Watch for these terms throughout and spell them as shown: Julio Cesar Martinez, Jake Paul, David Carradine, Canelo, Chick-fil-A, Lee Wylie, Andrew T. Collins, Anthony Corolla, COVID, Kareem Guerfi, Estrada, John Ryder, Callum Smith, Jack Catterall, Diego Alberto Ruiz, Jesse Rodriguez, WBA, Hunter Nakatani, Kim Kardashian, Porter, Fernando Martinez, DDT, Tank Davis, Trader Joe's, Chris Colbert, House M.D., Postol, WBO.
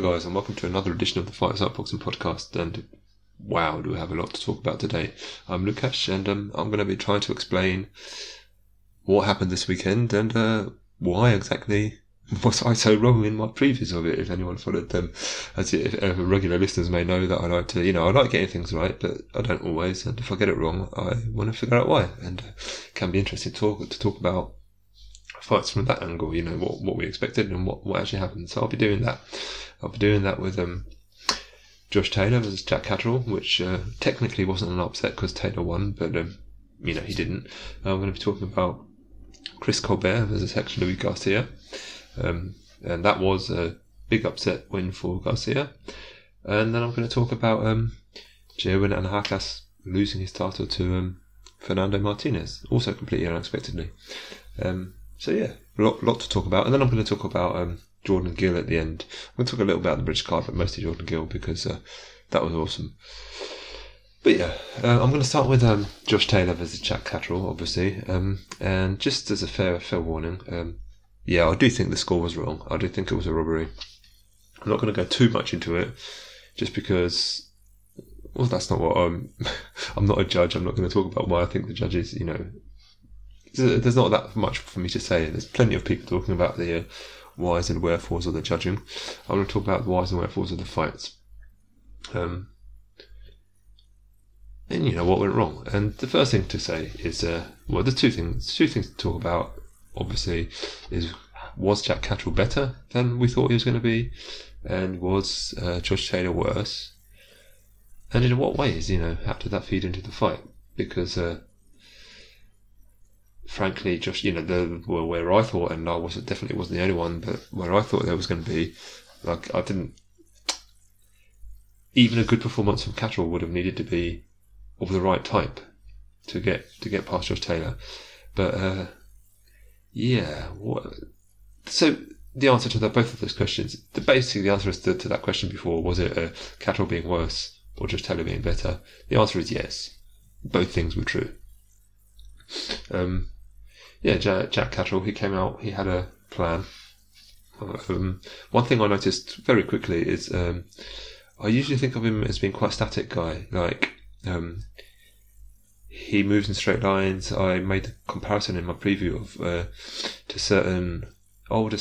Hello guys, and welcome to another edition of the Fight Site Boxing Podcast, and wow, do we have a lot to talk about today. I'm Lukasz, and I'm going to be trying to explain what happened this weekend and why exactly was I so wrong in my previews of it, if anyone followed them. As regular listeners may know that I like to, I like getting things right, but I don't always, and if I get it wrong, I want to figure out why, and it can be interesting to talk about fights from that angle, what we expected and what actually happened. So I'll be doing that. I'll be doing that with Josh Taylor versus Jack Catterall, which technically wasn't an upset because Taylor won, but he didn't. I'm going to be talking about Chris Colbert versus Hector Luis Garcia, and that was a big upset win for Garcia. And then I'm going to talk about Jerwin Ancajas losing his title to Fernando Martinez, also completely unexpectedly. So yeah, a lot to talk about. And then I'm going to talk about Jordan Gill at the end. I'm going to talk a little about the British card, but mostly Jordan Gill because that was awesome. But yeah, I'm going to start with Josh Taylor versus Jack Catterall, obviously. And just as a fair warning, I do think the score was wrong. I do think it was a robbery. I'm not going to go too much into it just because... Well, that's not what... I'm not a judge. I'm not going to talk about why I think the judges, There's not that much for me to say. There's plenty of people talking about the whys and wherefores of the judging. I'm going to talk about the whys and wherefores of the fights. And what went wrong. And the first thing to say is, there's two things to talk about, obviously, is was Jack Catterall better than we thought he was going to be? And was Josh Taylor worse? And in what ways, how did that feed into the fight? Because... frankly, just where I thought, and I definitely wasn't the only one, but where I thought there was going to be, even a good performance from Catterall would have needed to be of the right type to get past Josh Taylor. But so the answer to that, both of those questions, the answer is to that question before, was it Catterall being worse or Josh Taylor being better? The answer is yes. Both things were true. Jack Catterall, he came out, he had a plan. One thing I noticed very quickly is I usually think of him as being quite a static guy, he moves in straight lines. I made a comparison in my preview of to certain not older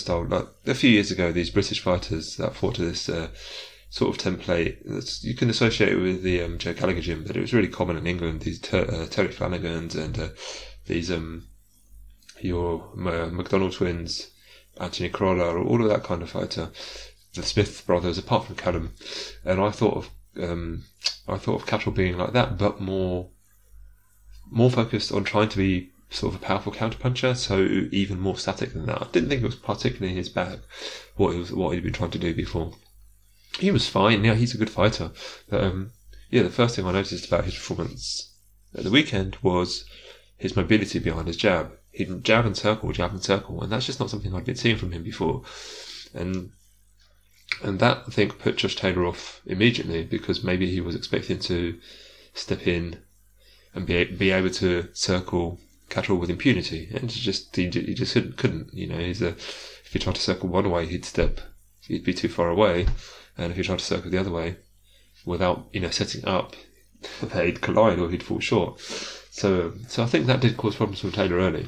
style, like a few years ago, these British fighters that fought to this sort of template that's, you can associate it with the Joe Gallagher gym, but it was really common in England, these Terry Flanagans and these McDonald twins, Anthony Corolla, all of that kind of fighter, the Smith brothers, apart from Callum. And I thought of Catterall being like that, but more focused on trying to be sort of a powerful counterpuncher, so even more static than that. I didn't think it was particularly his bag, what he'd been trying to do before. He was fine. Yeah, he's a good fighter. But, the first thing I noticed about his performance at the weekend was his mobility behind his jab. He'd jab and circle, and that's just not something I'd been seeing from him before. And that, I think, put Josh Taylor off immediately, because maybe he was expecting to step in and be able to circle Catterall with impunity, and he just couldn't. If he tried to circle one way, he'd be too far away. And if he tried to circle the other way without, setting up, he'd collide or he'd fall short. So I think that did cause problems for Taylor early.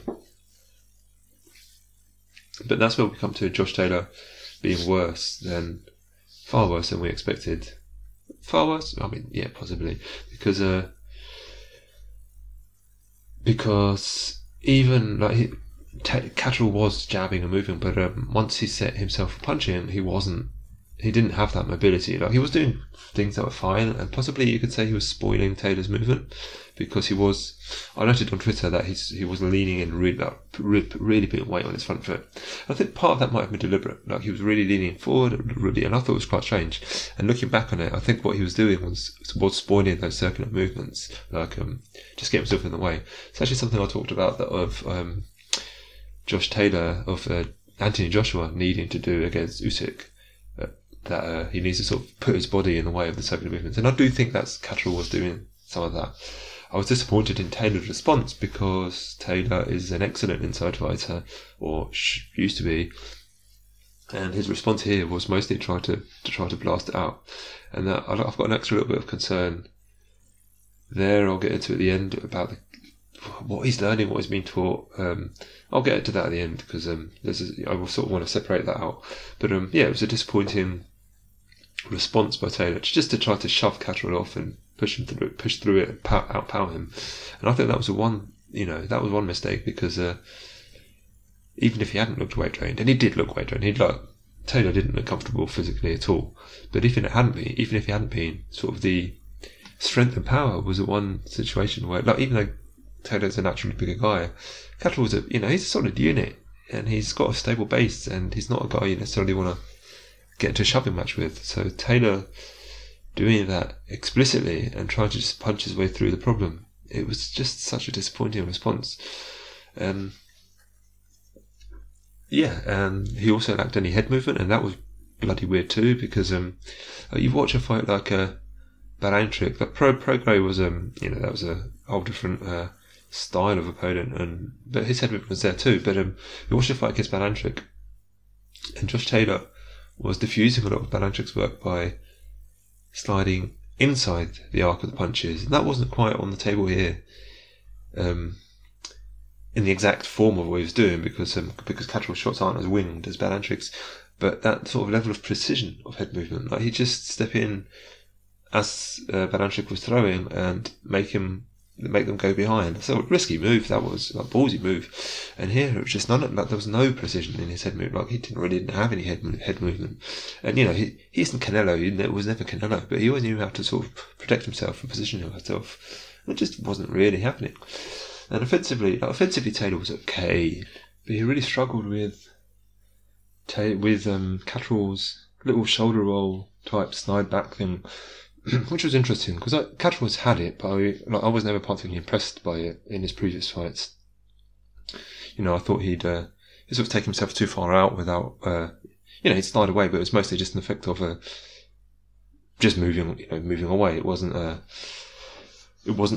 But that's where we come to Josh Taylor being far worse than we expected. Far worse? I mean, yeah, possibly. Because even, Catterall was jabbing and moving, but once he set himself punching, he didn't have that mobility. He was doing things that were fine, and possibly you could say he was spoiling Taylor's movement, because I noted on Twitter that he was leaning in, really putting weight on his front foot. I think part of that might have been deliberate. He was really leaning forward, and I thought it was quite strange. And looking back on it, I think what he was doing was spoiling those circular movements, just getting himself in the way. It's actually something I talked about Josh Taylor, of Anthony Joshua needing to do against Usyk. That he needs to sort of put his body in the way of the circular movements. And I do think that Catterall was doing some of that. I was disappointed in Taylor's response, because Taylor is an excellent inside fighter, or used to be, And his response here was mostly to try to blast it out. And that, I've got an extra little bit of concern there. I'll get into it at the end about what he's learning, what he's been taught. I'll get to that at the end because I will sort of want to separate that out. But yeah, it was a disappointing response by Taylor just to try to shove Catterall off and push through it and outpower him. And I think that was one mistake because even if he hadn't looked weight trained, and he did look weight trained, Taylor didn't look comfortable physically at all. But even if he hadn't been, sort of the strength and power was the one situation where, even though Taylor's a naturally bigger guy, Catterall's he's a solid unit and he's got a stable base and he's not a guy you necessarily want to get into a shoving match with. So Taylor doing that explicitly and trying to just punch his way through the problem, it was just such a disappointing response. He also lacked any head movement, and that was bloody weird too, because you watch a fight like Baranchyk, that Pro Guy was that was a whole different style of opponent, but his head movement was there too. But you watch a fight against Baranchyk, and Josh Taylor was diffusing a lot of Barancyk's work by sliding inside the arc of the punches, and that wasn't quite on the table here in the exact form of what he was doing, because Catterall's shots aren't as winged as Barancyk's, but that sort of level of precision of head movement, like he'd just step in as Baranchyk was throwing and make them go behind. So a risky move, that was a ballsy move, and here it was just there was no precision in his head movement. He didn't have any head movement, and he isn't Canelo. It was never Canelo, but he always knew how to sort of protect himself and position himself. It just wasn't really happening. And offensively, Taylor was okay, but he really struggled with Catterall's little shoulder roll type slide back thing. Which was interesting because Catterall's had it, but I was never particularly impressed by it in his previous fights. I thought he'd sort of taken himself too far out without, he'd slide away, but it was mostly just an effect of just moving away. It wasn't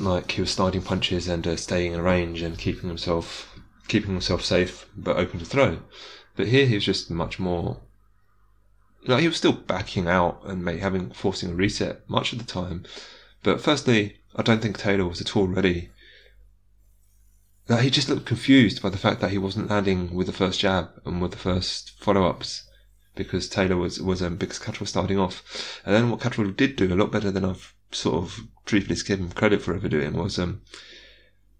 like he was sliding punches and staying in range and keeping himself safe but open to throw. But here he was just much more. He was still backing out and forcing a reset much of the time. But firstly, I don't think Taylor was at all ready. He just looked confused by the fact that he wasn't landing with the first jab and with the first follow-ups, because Taylor was because Catterall was starting off. And then what Catterall did do a lot better than I've sort of briefly given him credit for ever doing was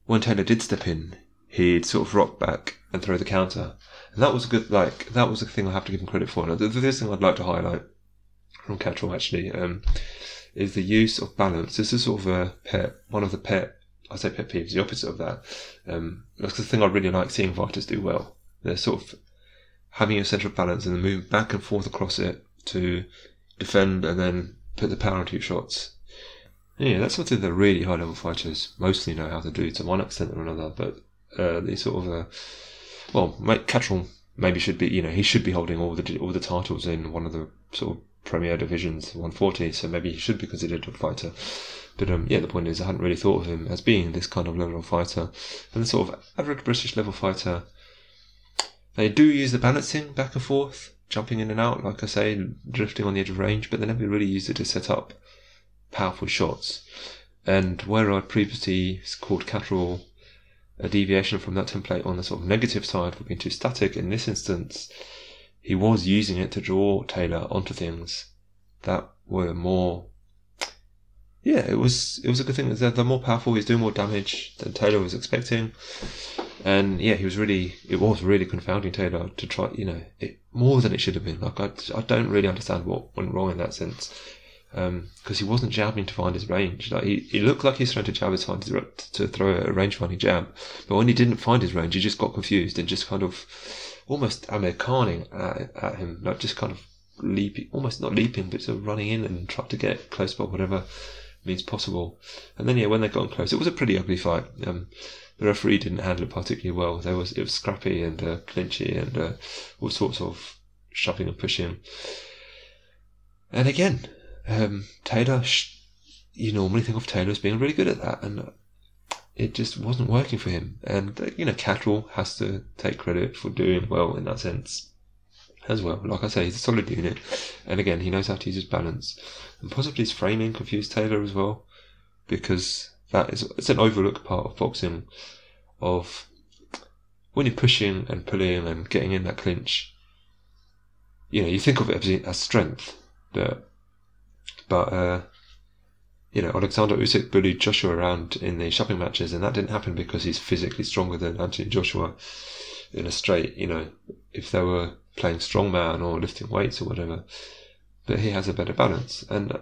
when Taylor did step in, he'd sort of rock back and throw the counter. And that was good. That was the thing I have to give him credit for. And this thing I'd like to highlight from Catterall actually is the use of balance. This is sort of pet peeves, the opposite of that. That's the thing I really like seeing fighters do well. They're sort of having a central balance and then moving back and forth across it to defend and then put the power into your shots. Yeah, that's something that really high-level fighters mostly know how to do to one extent or another. But they sort of Catterall maybe should be, he should be holding all the titles in one of the sort of premier divisions, 140, so maybe he should be considered a fighter. But the point is I hadn't really thought of him as being this kind of level of fighter. And the sort of average British level fighter, they do use the balancing back and forth, jumping in and out, like I say, drifting on the edge of range, but they never really use it to set up powerful shots. And where I'd previously called Catterall a deviation from that template on the sort of negative side for being too static, in this instance he was using it to draw Taylor onto things that were more it was a good thing. They're more powerful, he's doing more damage than Taylor was expecting, and it was really confounding Taylor to try it more than it should have been. I don't really understand what went wrong in that sense, because he wasn't jabbing to find his range. He looked like he was trying to jab his hand to throw a range-finding jab, but when he didn't find his range, he just got confused and just kind of almost Americaning at him, just kind of leaping, almost not leaping, but sort of running in and trying to get close by whatever means possible. And then when they got on close, it was a pretty ugly fight. The referee didn't handle it particularly well. It was scrappy and clinchy and all sorts of shoving and pushing. And again. Taylor, you normally think of Taylor as being really good at that, and it just wasn't working for him. And Catterall has to take credit for doing well in that sense. as well. Like I say, he's a solid unit. And again, he knows how to use his balance. And possibly his framing confused Taylor as well, because that is, it's an overlooked part of boxing, of when you're pushing and pulling and getting in that clinch, you know, you think of it as strength. But you know, Alexander Usyk bullied Joshua around in the shopping matches, and that didn't happen because he's physically stronger than Anthony Joshua in a straight, you know, if they were playing strongman or lifting weights or whatever. But he has a better balance, and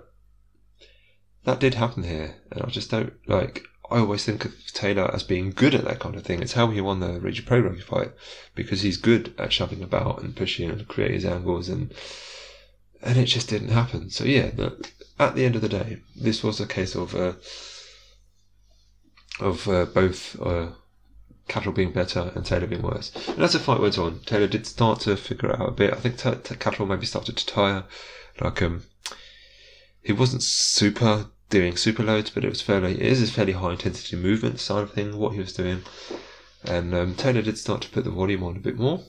that did happen here. And I just don't, like, I always think of Taylor as being good at that kind of thing. It's how he won the Reggie Pro-Rugby fight, because he's good at shoving about and pushing and creating his angles, and it just didn't happen. So yeah, at the end of the day, this was a case of both Catterall being better and Taylor being worse. And as the fight went on, Taylor did start to figure it out a bit. I think Catterall maybe started to tire. Like, he wasn't doing super loads, but it is a fairly high intensity movement side of thing, what he was doing. And Taylor did start to put the volume on a bit more.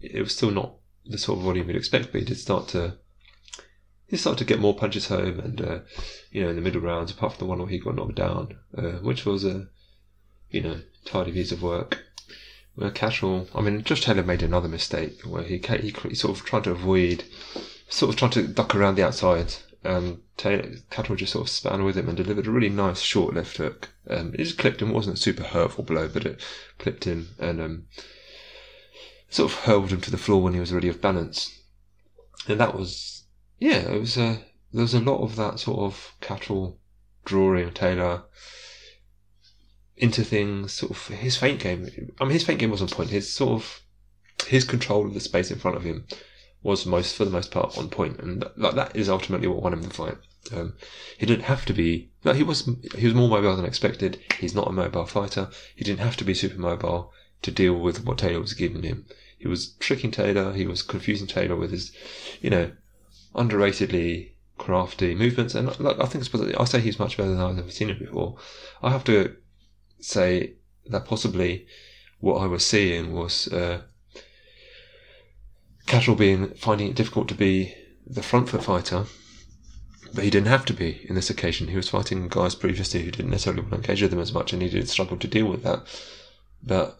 It was still not the sort of volume you'd expect, but he did start to. He started to get more punches home, and you know, in the middle rounds, apart from the one where he got knocked down, which was a, you know, tidy piece of work. Where Catterall, I mean, Josh Taylor made another mistake where he sort of tried to avoid, sort of tried to duck around the outside, and Catterall just sort of span with him and delivered a really nice short left hook. It just clipped him. It wasn't a super hurtful blow, but it clipped him and sort of hurled him to the floor when he was already off balance, and that was. Yeah, it was there was a lot of that sort of Catterall drawing Taylor into things, sort of his feint game. I mean, his feint game was on point. His sort of, his control of the space in front of him was for the most part on point, and like that is ultimately what won him the fight. He didn't have to be. No, he was more mobile than expected. He's not a mobile fighter. He didn't have to be super mobile to deal with what Taylor was giving him. He was tricking Taylor. He was confusing Taylor with his, you know, underratedly crafty movements, and I think I say he's much better than I've ever seen him before. I have to say that possibly what I was seeing was Catterall finding it difficult to be the front foot fighter, but he didn't have to be in this occasion. He was fighting guys previously who didn't necessarily want to engage with him as much, and he did struggle to deal with that.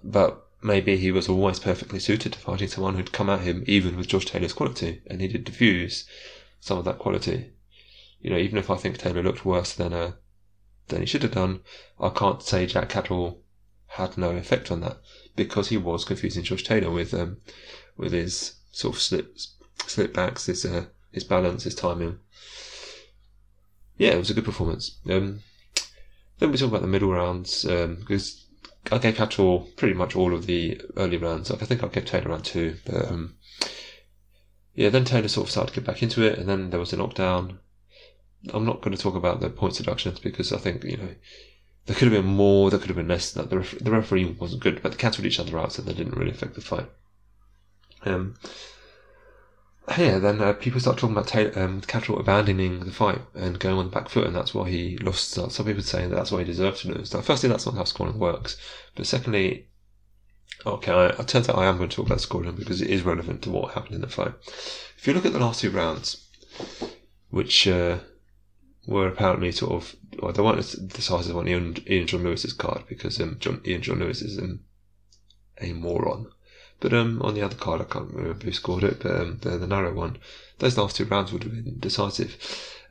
But maybe he was always perfectly suited to fighting someone who'd come at him even with Josh Taylor's quality, and he did diffuse some of that quality. You know, even if I think Taylor looked worse than he should have done, I can't say Jack Catterall had no effect on that, because he was confusing Josh Taylor with his sort of slip backs, his balance, his timing. Yeah, it was a good performance. Then we talk about the middle rounds, because I gave Catterall pretty much all of the early rounds. I think I gave Taylor round two. But yeah, then Taylor sort of started to get back into it, and then there was a knockdown. I'm not going to talk about the point deductions, because I think, you know, there could have been more, there could have been less. That the referee wasn't good, but they cancelled each other out, so they didn't really affect the fight. Yeah, then people start talking about Catterall abandoning the fight and going on the back foot, and that's why he lost. Some people saying that's why he deserved to lose. Now, firstly, that's not how scoring works. But secondly, okay, it turns out I am going to talk about scoring because it is relevant to what happened in the fight. If you look at the last two rounds, which were apparently sort of, well, they weren't decisive on Ian John Lewis's card, because Ian John Lewis is a moron. But on the other card, I can't remember who scored it, but the narrow one, those last two rounds would have been decisive.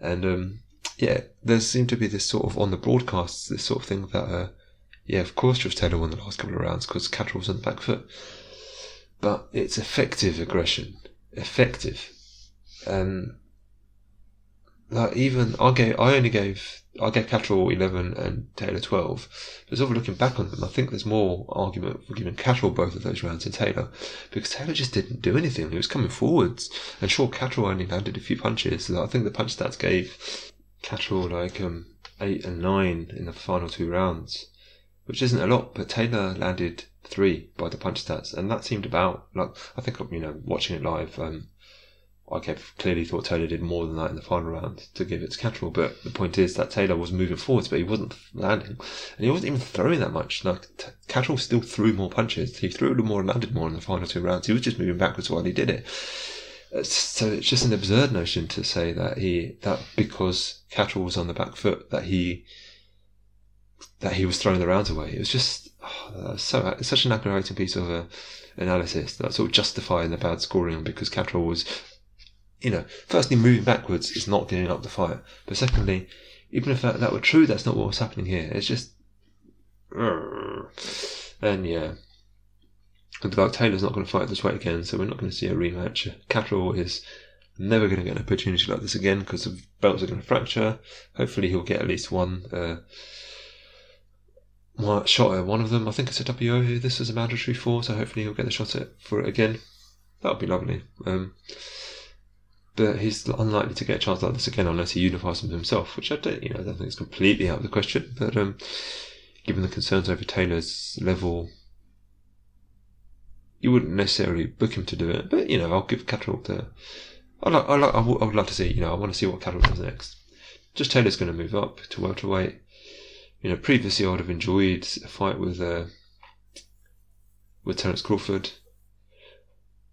And yeah, there seemed to be this sort of, on the broadcasts, this sort of thing that, yeah, of course Josh Taylor won the last couple of rounds because Catterall was on the back foot. But it's effective aggression. Effective. Like, even, I gave Catterall 11 and Taylor 12. But sort of looking back on them, I think there's more argument for giving Catterall both of those rounds than Taylor, because Taylor just didn't do anything. He was coming forwards, and sure, Catterall only landed a few punches. So I think the punch stats gave Catterall like 8 and 9 in the final two rounds, which isn't a lot, but Taylor landed 3 by the punch stats, and that seemed about, like, I think, you know, watching it live, I clearly thought Taylor did more than that in the final round to give it to Catterall, but the point is that Taylor was moving forwards, but he wasn't landing, and he wasn't even throwing that much. Catterall still threw more punches. He threw more and landed more in the final two rounds. He was just moving backwards while he did it. So it's just an absurd notion to say that because Catterall was on the back foot that he was throwing the rounds away. It was just it's such an aggravating piece of analysis that sort of justifying the bad scoring, because Catterall was, firstly, moving backwards is not giving up the fight. But secondly, even if that were true, that's not what was happening here. It's just... And yeah. Like, Taylor's not going to fight this weight again, so we're not going to see a rematch. Catterall is never going to get an opportunity like this again because the belts are going to fracture. Hopefully he'll get at least one shot at one of them. I think it's a WO here. This is a mandatory for, so hopefully he'll get the shot for it again. That would be lovely. But he's unlikely to get a chance like this again unless he unifies them himself, which I don't think is completely out of the question. But given the concerns over Taylor's level, you wouldn't necessarily book him to do it. But I'll give Catterall the... I would love to see. I want to see what Catterall does next. Just Taylor's going to move up to welterweight. Previously I would have enjoyed a fight with Terence Crawford,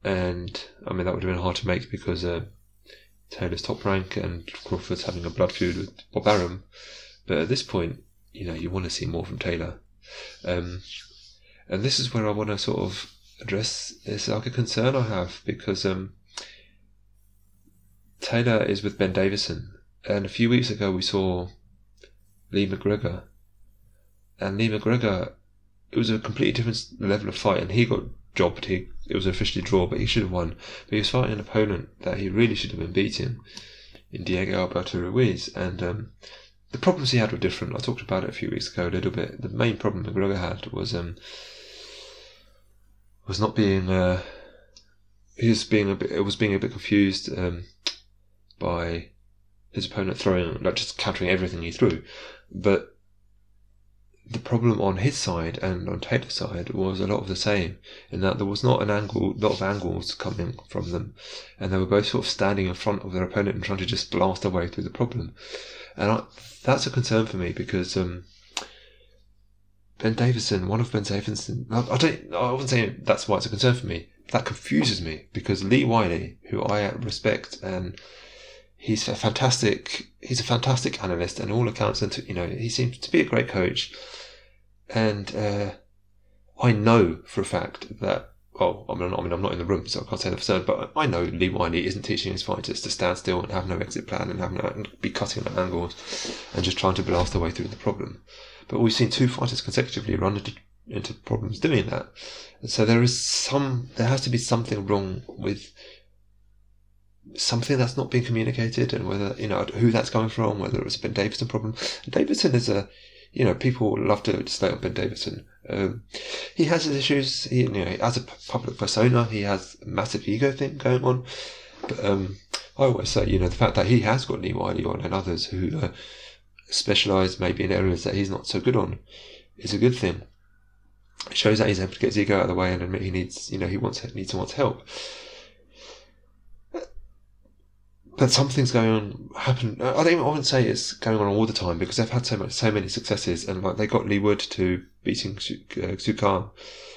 and that would have been hard to make because Taylor's top rank and Crawford's having a blood feud with Bob Arum. But at this point, you want to see more from Taylor. And this is where I want to sort of address this, like, a concern I have, because Taylor is with Ben Davison, and a few weeks ago we saw Lee McGregor, and Lee McGregor, it was a completely different level of fight, and he got jobbed. It was an officially draw, but he should have won. But he was fighting an opponent that he really should have been beating in Diego Alberto Ruiz, and the problems he had were different. I talked about it a few weeks ago a little bit. The main problem McGregor had was not being being a bit confused by his opponent throwing, just countering everything he threw. But the problem on his side and on Taylor's side was a lot of the same, in that there was not a lot of angles coming from them, and they were both sort of standing in front of their opponent and trying to just blast their way through the problem. And that's a concern for me, because one of Ben Davison, I wouldn't say that's why it's a concern for me. That confuses me, because Lee Wylie, who I respect, and he's a fantastic analyst, and all accounts, and he seems to be a great coach. And I know for a fact that, I'm not in the room, so I can't say that for certain, but I know Lee Wylie isn't teaching his fighters to stand still and have no exit plan and be cutting at angles and just trying to blast their way through the problem. But we've seen two fighters consecutively run into problems doing that. And so there has to be something wrong with something that's not being communicated, and whether who that's coming from, whether it's a Ben Davison problem. And Davison is people love to slate on Ben Davison. He has his issues. He as a public persona, he has a massive ego thing going on. But I always say, the fact that he has got Lee Wylie on and others who specialise maybe in areas that he's not so good on is a good thing. It shows that he's able to get his ego out of the way and admit he needs someone's help. But something's going on. I wouldn't say it's going on all the time, because they've had so many successes, and they got Lee Wood to beating Sukan.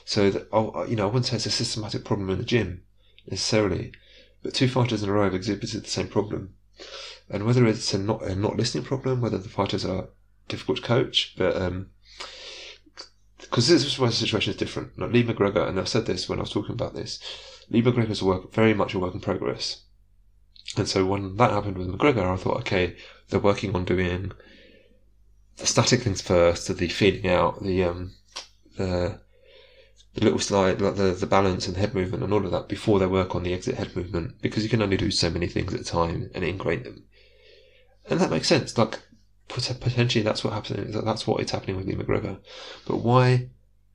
So that, I wouldn't say it's a systematic problem in the gym necessarily. But two fighters in a row have exhibited the same problem, and whether it's a not listening problem, whether the fighters are difficult to coach, but because this is where the situation is different. Like Lee McGregor, and I've said this when I was talking about this, Lee McGregor's very much a work in progress. And so when that happened with McGregor, I thought, okay, they're working on doing the static things first, so the feeling out, the little slide, like the balance and the head movement and all of that, before they work on the exit head movement, because you can only do so many things at a time and ingrain them. And that makes sense. Like, potentially that's what is happening with Lee McGregor. But why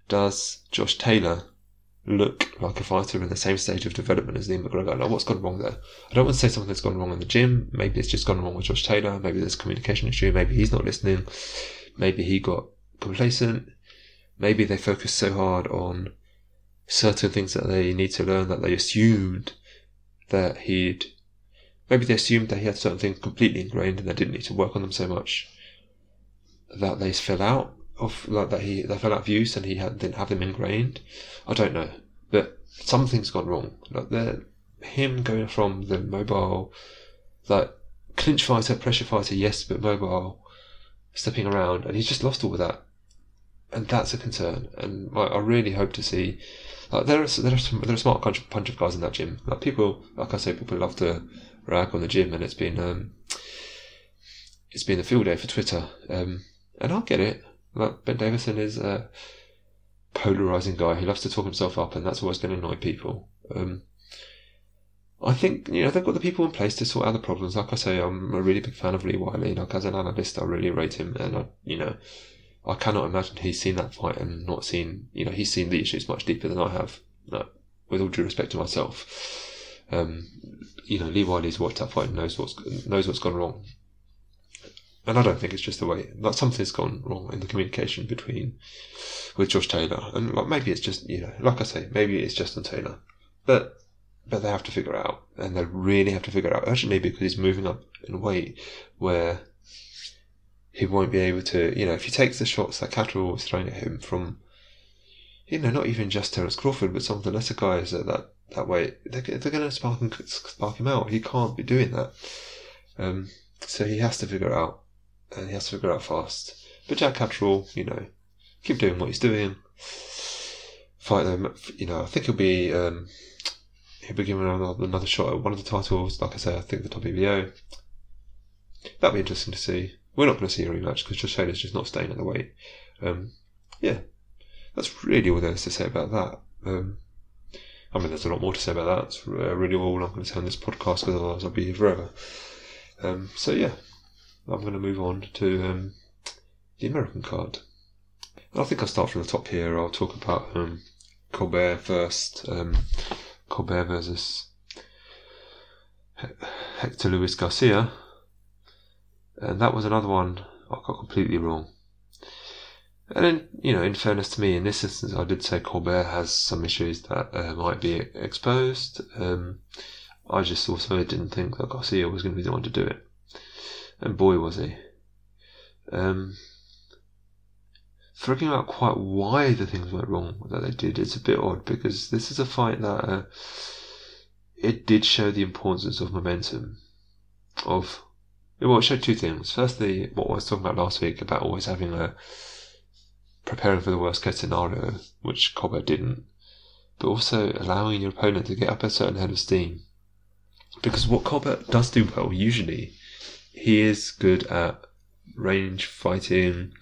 does Josh Taylor look like a fighter in the same stage of development as Lee McGregor? Like, what's gone wrong there? I don't want to say something that's gone wrong in the gym. Maybe it's just gone wrong with Josh Taylor. Maybe there's a communication issue. Maybe he's not listening. Maybe he got complacent. Maybe they focused so hard on certain things that they need to learn that they assumed that he'd Maybe they assumed that he had certain things completely ingrained and they didn't need to work on them so much that they fell out of, like, that he, they fell out of use and he didn't have them ingrained. I don't know, but something's gone wrong. Like him going from the mobile, like clinch fighter, pressure fighter, yes, but mobile, stepping around, and he's just lost all of that. And that's a concern. And I really hope to see. Like, there are a smart bunch of guys in that gym. Like people, like I say, people love to rag on the gym, and it's been a field day for Twitter. And I'll get it. Like Ben Davison is a polarizing guy who loves to talk himself up, and that's always going to annoy people. I think they've got the people in place to sort out the problems. Like I say, I'm a really big fan of Lee Wylie. Like as an analyst, I really rate him, and I cannot imagine he's seen that fight and not seen, he's seen the issues much deeper than I have, with all due respect to myself. Lee Wylie's watched that fight and knows what's gone wrong. And I don't think it's just the way, like something's gone wrong in the communication with Josh Taylor. And maybe it's just, like I say, maybe it's Justin Taylor. But they have to figure it out, and they really have to figure it out urgently, because he's moving up in weight where he won't be able to, if he takes the shots that Catterall was throwing at him from, not even just Terence Crawford, but some of the lesser guys at that weight, they're going to spark him out. He can't be doing that. So he has to figure it out, and he has to figure it out fast. But Jack Catterall, keep doing what he's doing. Fight them, I think he'll be given another shot at one of the titles. Like I say, I think the WBO. That'll be interesting to see. We're not going to see a rematch because Josh Taylor's just not staying at the weight. That's really all there is to say about that. There's a lot more to say about that. It's really all I'm going to say on this podcast, because otherwise I'll be here forever. I'm going to move on to the American card. I think I'll start from the top here. I'll talk about Colbert first. Colbert versus Hector Luis Garcia. And that was another one I got completely wrong. And then, in fairness to me, in this instance, I did say Colbert has some issues that might be exposed. I just also didn't think that Garcia was going to be the one to do it. And boy, was he. Figuring out quite why the things went wrong that they did, it's a bit odd, because this is a fight that it did show the importance of momentum, of... Well, it showed two things. Firstly, what I was talking about last week about always having preparing for the worst case scenario, which Colbert didn't, but also allowing your opponent to get up a certain head of steam. Because what Colbert does do well, usually, he is good at range fighting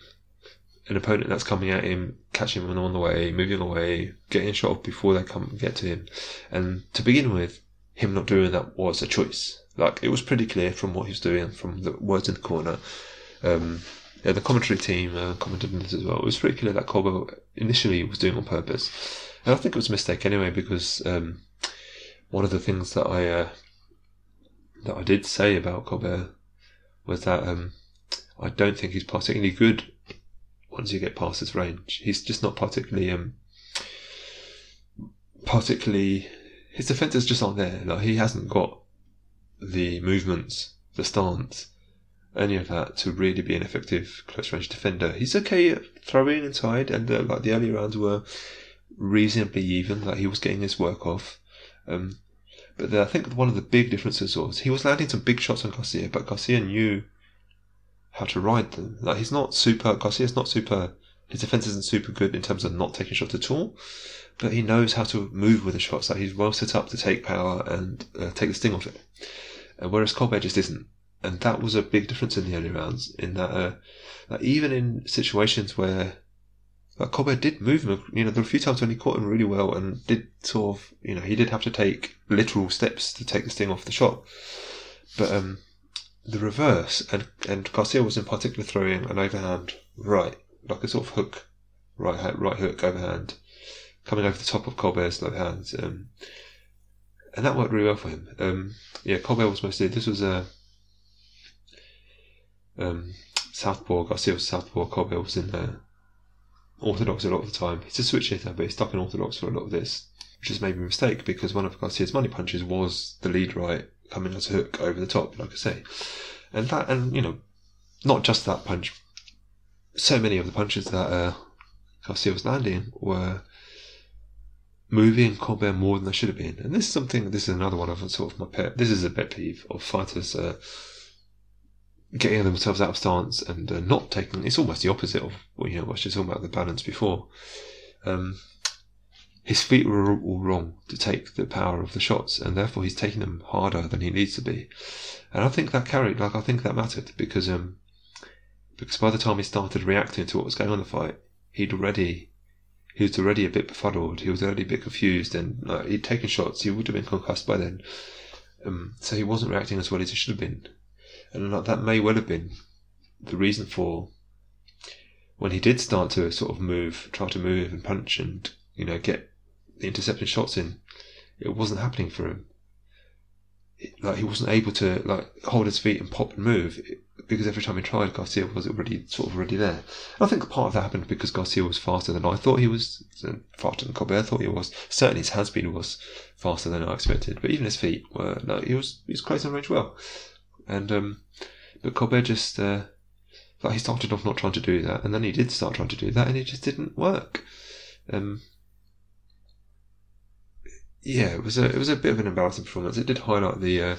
an opponent that's coming at him, catching him on the way, moving away, getting a shot off before they come and get to him. And to begin with, him not doing that was a choice. Like, it was pretty clear from what he was doing, from the words in the corner. The commentary team commented on this as well. It was pretty clear that Colbert initially was doing on purpose. And I think it was a mistake anyway, because one of the things that I did say about Colbert was that I don't think he's particularly good once you get past his range. He's just not particularly... His defences just aren't there. Like, he hasn't got the movements, the stance, any of that to really be an effective close-range defender. He's okay at throwing inside, and the early rounds were reasonably even, like he was getting his work off. But I think one of the big differences was he was landing some big shots on Garcia, but Garcia knew how to ride them. Like, his defense isn't super good in terms of not taking shots at all, but he knows how to move with the shots. Like, he's well set up to take power and take the sting off it. Whereas Colbert just isn't. And that was a big difference in the early rounds, in that even in situations where Colbert did move him, there were a few times when he caught him really well and did sort of, he did have to take literal steps to take the sting off the shot. But the reverse, and Garcia was in particular throwing an overhand right, like a sort of hook, right hook overhand, coming over the top of Colbert's left hands, and that worked really well for him. Colbert was mostly, this was a southpaw. Garcia was southpaw. Colbert was in there orthodox a lot of the time. He's a switch hitter, but he's stuck in orthodox for a lot of this, which has made me a mistake, because one of Garcia's money punches was the lead right coming as a hook over the top, like I say. And that, and you know, not just that punch, so many of the punches that Garcia was landing were moving Colbert more than they should have been. And this is something, this is another one of sort of my pet, this is a pet peeve of fighters getting themselves out of stance and not taking, it's almost the opposite of, you know, what I was just talking about, the balance before. His feet were all wrong to take the power of the shots, and therefore he's taking them harder than he needs to be. And I think that carried, like I think that mattered, because by the time he started reacting to what was going on in the fight, he was already a bit befuddled, he was already a bit confused, and he'd taken shots, he would have been concussed by then. So he wasn't reacting as well as he should have been. And that may well have been the reason for when he did start to sort of move, try to move and punch and, you know, get the intercepting shots in, it wasn't happening for him. He wasn't able to hold his feet and pop and move, because every time he tried, Garcia was already there. And I think part of that happened because Garcia was faster than I thought he was, faster than Colbert thought he was. Certainly his hand-speed was faster than I expected, but even his feet were, he was closing range well. And but Colbert just he started off not trying to do that, and then he did start trying to do that, and it just didn't work. It was a bit of an embarrassing performance. It did highlight the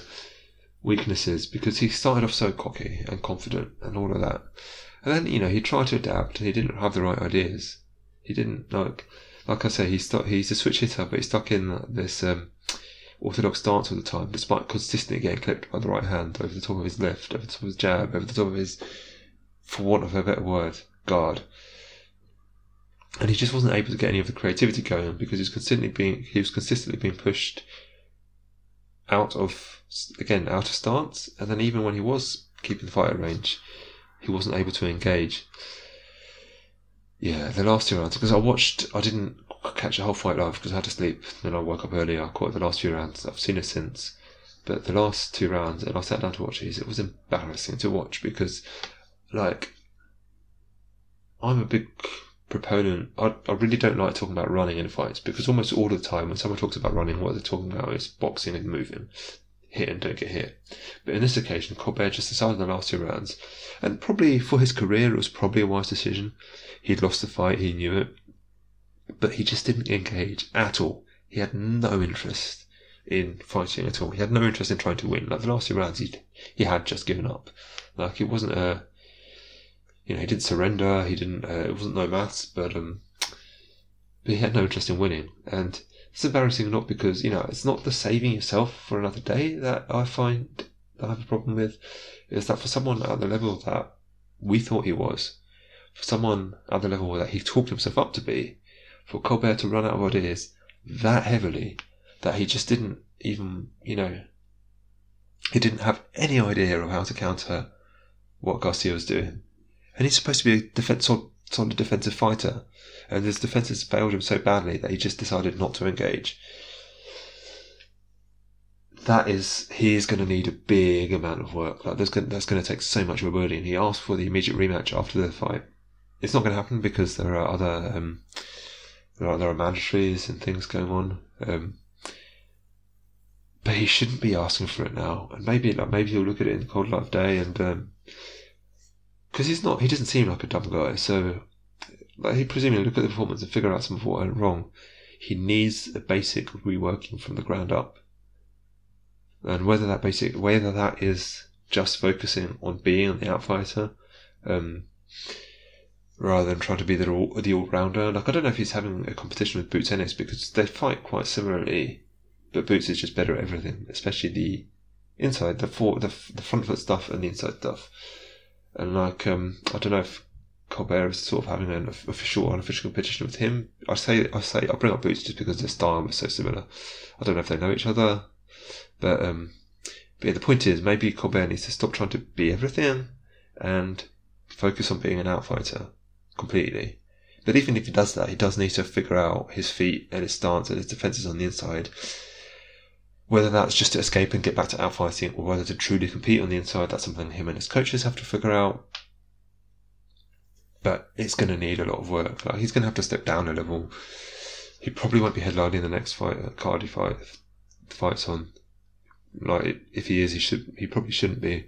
weaknesses, because he started off so cocky and confident and all of that, and then he tried to adapt and he didn't have the right ideas. He didn't like I say, he used to switch hitter, but he stuck in this orthodox stance all the time, despite consistently getting clipped by the right hand over the top of his left, over the top of his jab, over the top of his, for want of a better word, guard. And he just wasn't able to get any of the creativity going, because he was consistently being pushed out of stance, and then even when he was keeping the fight at range, he wasn't able to engage. Yeah, the last two rounds, because I didn't catch the whole fight live because I had to sleep, then I woke up early, I caught the last few rounds, I've seen it since, but the last two rounds, and I sat down to watch these, it was embarrassing to watch, because I'm a big proponent, I really don't like talking about running in fights, because almost all the time when someone talks about running, what they're talking about is boxing and moving, hit and don't get hit. But in this occasion, Colbert just decided in the last two rounds, and probably for his career it was probably a wise decision. He'd lost the fight, he knew it, but he just didn't engage at all. He had no interest in fighting at all. He had no interest in trying to win. The last two rounds he had just given up. It wasn't a, he didn't surrender, he didn't, it wasn't no maths, but he had no interest in winning. And it's embarrassing, not because, it's not the saving yourself for another day that I find that I have a problem with. It's that for someone at the level that we thought he was, for someone at the level that he talked himself up to be, for Colbert to run out of ideas that heavily, that he just didn't even, he didn't have any idea of how to counter what Garcia was doing. And he's supposed to be a solid defensive fighter, and his defenses failed him so badly that he just decided not to engage. He is going to need a big amount of work. That's going to take so much rebuilding. He asked for the immediate rematch after the fight. It's not going to happen because there are other there are mandatories and things going on. But he shouldn't be asking for it now. And maybe he'll look at it in the cold light of day and. Because he doesn't seem like a dumb guy, so he presumably look at the performance and figure out some of what went wrong. He needs a basic reworking from the ground up. And whether that is just focusing on being the outfighter, rather than trying to be the all-rounder. I don't know if he's having a competition with Boots Ennis, because they fight quite similarly, but Boots is just better at everything, especially the inside, the front foot stuff and the inside stuff. And I don't know if Colbert is sort of having an official or unofficial competition with him. I bring up Boots just because their style is so similar. I don't know if they know each other, but yeah, the point is maybe Colbert needs to stop trying to be everything and focus on being an outfighter completely. But even if he does that, he does need to figure out his feet and his stance and his defences on the inside. Whether that's just to escape and get back to outfighting, or whether to truly compete on the inside, that's something him and his coaches have to figure out. But it's going to need a lot of work. He's going to have to step down a level. He probably won't be headlining the next fight, Cardi fight, the fight's on. Like, if he is, he probably shouldn't be.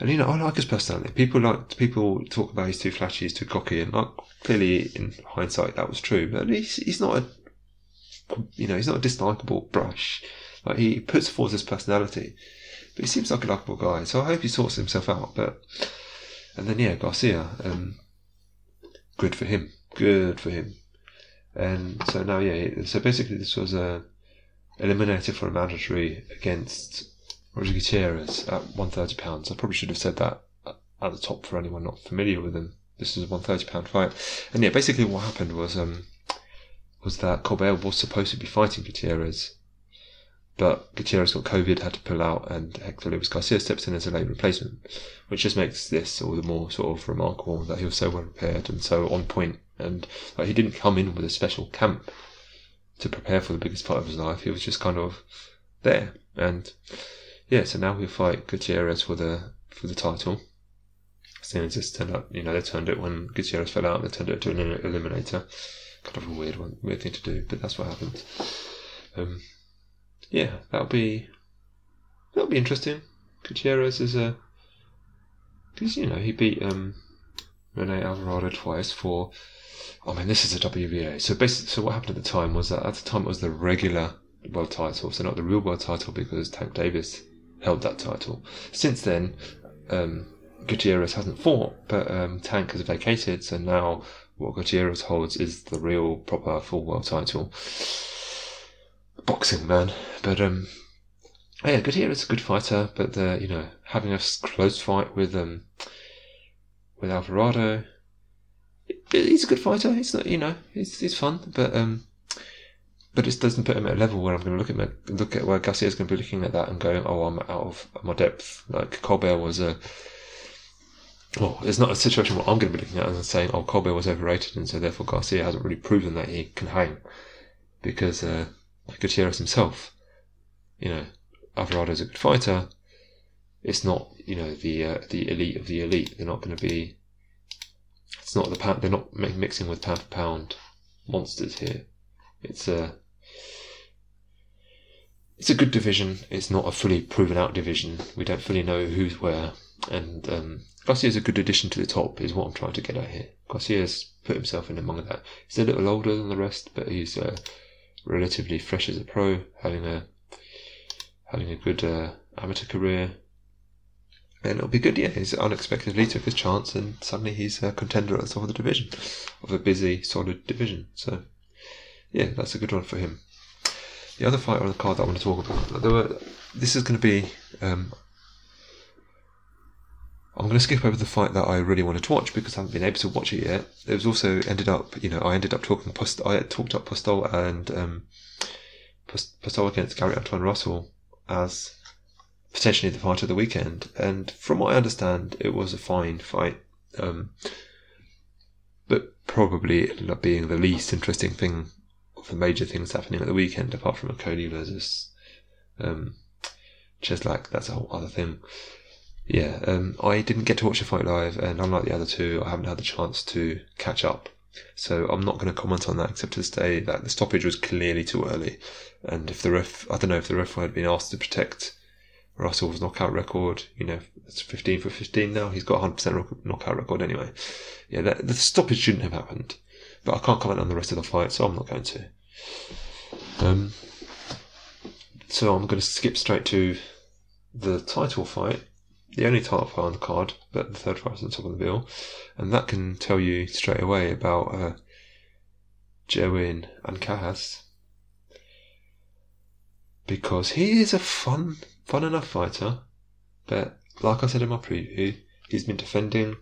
And, you know, I like his personality. People talk about he's too flashy, he's too cocky, and, like, clearly in hindsight that was true. But he's not he's not a dislikable brush. Like, he puts forth his personality, but he seems like a likable guy. So I hope he sorts himself out. And then Garcia, good for him. And so now, so basically this was eliminated for a mandatory against Roger Gutierrez at 130 pounds. I probably should have said that at the top for anyone not familiar with him. This is a 130 pound fight. And basically what happened was that Colbert was supposed to be fighting Gutierrez, but Gutierrez got COVID, had to pull out, and Hector Luis Garcia steps in as a late replacement, which just makes this all the more sort of remarkable that he was so well prepared and so on point. And like, he didn't come in with a special camp to prepare for the biggest fight of his life. He was just kind of there. And so now he'll fight Gutierrez for the title. As soon as it's turned up, they turned it when Gutierrez fell out, they turned it to an eliminator. Kind of a weird thing to do, but that's what happened. That'll be interesting. Gutierrez is because he beat Rene Alvarado twice for. This is a WBA. So what happened at the time was that it was the regular world title, so not the real world title, because Tank Davis held that title. Since then, Gutierrez hasn't fought, but Tank has vacated, so now what Gutierrez holds is the real, proper, full world title. Boxing, man. But, Gutierrez is a good fighter, but, having a close fight with Alvarado, he's a good fighter. He's not, he's fun, but it doesn't put him at a level where I'm going to look at where Garcia's going to be looking at that and go, oh, I'm out of my depth. Like Colbert was it's not a situation where I'm going to be looking at and saying, oh, Colbert was overrated, and so therefore Garcia hasn't really proven that he can hang, because Gutierrez himself, Alvarado's a good fighter. It's not, the elite of the elite. They're not going to be. It's not the pound. They're not mixing with pound for pound monsters here. It's a good division. It's not a fully proven out division. We don't fully know who's where. And Garcia's a good addition to the top, is what I'm trying to get at here. Garcia's put himself in among that. He's a little older than the rest, but he's relatively fresh as a pro, having a good amateur career. And it'll be good, he's unexpectedly took his chance, and suddenly he's a contender at the top of the division, of a busy, solid division. So, that's a good one for him. The other fight on the card that I want to talk about, this is going to be, I'm going to skip over the fight that I really wanted to watch, because I haven't been able to watch it yet. It was also I talked up Postol and Postol against Gary Antoine Russell as potentially the fight of the weekend, and from what I understand, it was a fine fight, but probably it ended up being the least interesting thing of the major things happening at the weekend, apart from a Cody versus Cheslak. That's a whole other thing. I didn't get to watch the fight live, and unlike the other two, I haven't had the chance to catch up, so I'm not going to comment on that, except to say that the stoppage was clearly too early, and if the ref had been asked to protect Russell's knockout record, it's 15 for 15 now. He's got 100% knockout record anyway. The stoppage shouldn't have happened. But I can't comment on the rest of the fight, so I'm not going to. So I'm going to skip straight to the title fight. The only title fight on the card, but the third fight is on top of the bill. And that can tell you straight away about Jerwin Ancajas, because he is a fun enough fighter, but like I said in my preview, he's been defending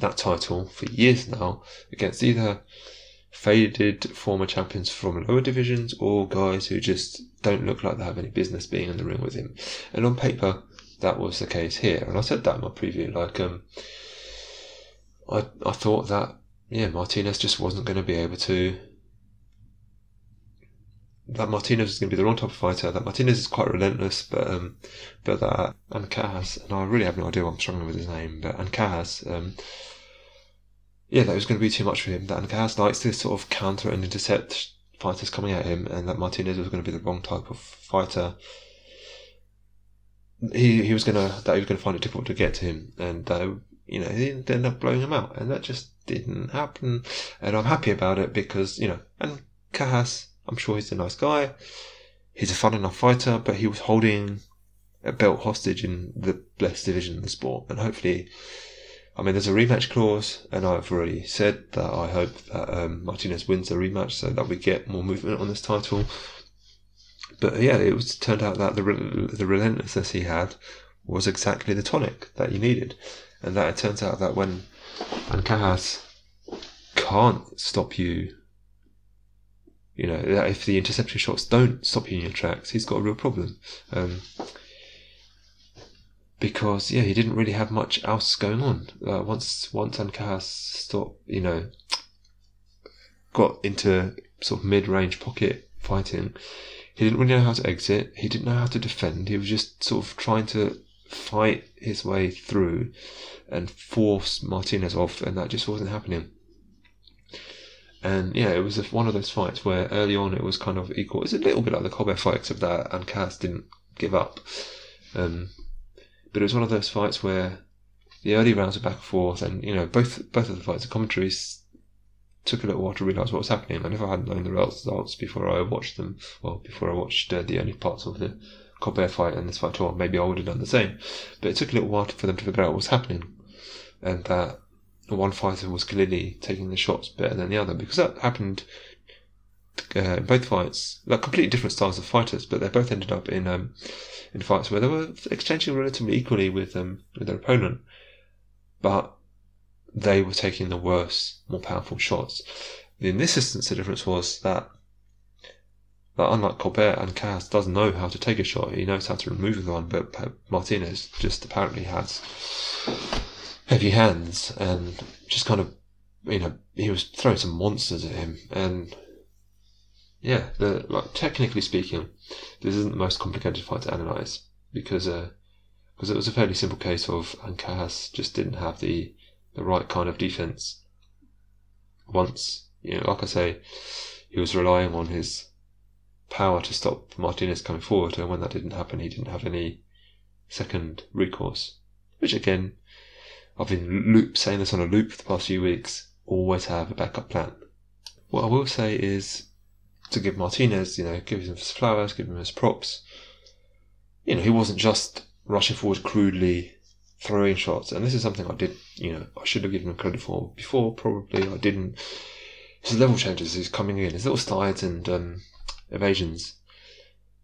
that title for years now against either faded former champions from lower divisions or guys who just don't look like they have any business being in the ring with him. And on paper, that was the case here. And I said that in my preview. Like, I thought that Martinez just wasn't going to be able to. That Martinez is going to be the wrong type of fighter. That Martinez is quite relentless, but that Ancajas, and I really have no idea why I'm struggling with his name, but Ancajas, that was going to be too much for him. That Ancajas likes to sort of counter and intercept fighters coming at him, and that Martinez was going to be the wrong type of fighter. he was gonna that he was gonna find it difficult to get to him, and you know, he ended up blowing him out, and that just didn't happen. And I'm happy about it because, you know, and Ancajas, I'm sure he's a nice guy. He's a fun enough fighter, but he was holding a belt hostage in the best division in the sport, and hopefully, I mean, there's a rematch clause, and I've already said that I hope that Martinez wins the rematch so that we get more movement on this title. But yeah, it was turned out that the relentlessness he had was exactly the tonic that you needed, and that it turns out that when Ancajas can't stop you, you know, if the interception shots don't stop you in your tracks, he's got a real problem. Because, yeah, he didn't really have much else going on. Once Ancajas stopped, you know, got into sort of mid-range pocket fighting, he didn't really know how to exit. He didn't know how to defend. He was just sort of trying to fight his way through and force Martinez off, and that just wasn't happening. And yeah, it was one of those fights where early on it was kind of equal. It's a little bit like the Colbert fight, except that Ancajas didn't give up. But it was one of those fights where the early rounds were back and forth, and, you know, both of the fights, the commentaries took a little while to realise what was happening. And if I hadn't known the results before I watched them, well, before I watched the early parts of the Colbert fight and this fight at all, maybe I would have done the same. But it took a little while for them to figure out what was happening, and that one fighter was clearly taking the shots better than the other, because that happened in both fights, like completely different styles of fighters, but they both ended up in fights where they were exchanging relatively equally with their opponent, but they were taking the worse, more powerful shots. In this instance, the difference was that unlike Colbert, Ancajas does know how to take a shot. He knows how to remove the one, but Martinez just apparently has heavy hands and just kind of, you know, he was throwing some monsters at him. And yeah, like, technically speaking, this isn't the most complicated fight to analyse, because it was a fairly simple case of Ancajas just didn't have the right kind of defence. Once, you know, like I say, he was relying on his power to stop Martinez coming forward, and when that didn't happen, he didn't have any second recourse. Which, again, I've been saying this on a loop for the past few weeks, always have a backup plan. What I will say is, to give Martinez, you know, give him his flowers, give him his props. You know, he wasn't just rushing forward crudely, throwing shots. And this is something I did, you know, I should have given him credit for before, probably. I didn't. His level changes, his coming in, his little slides and evasions.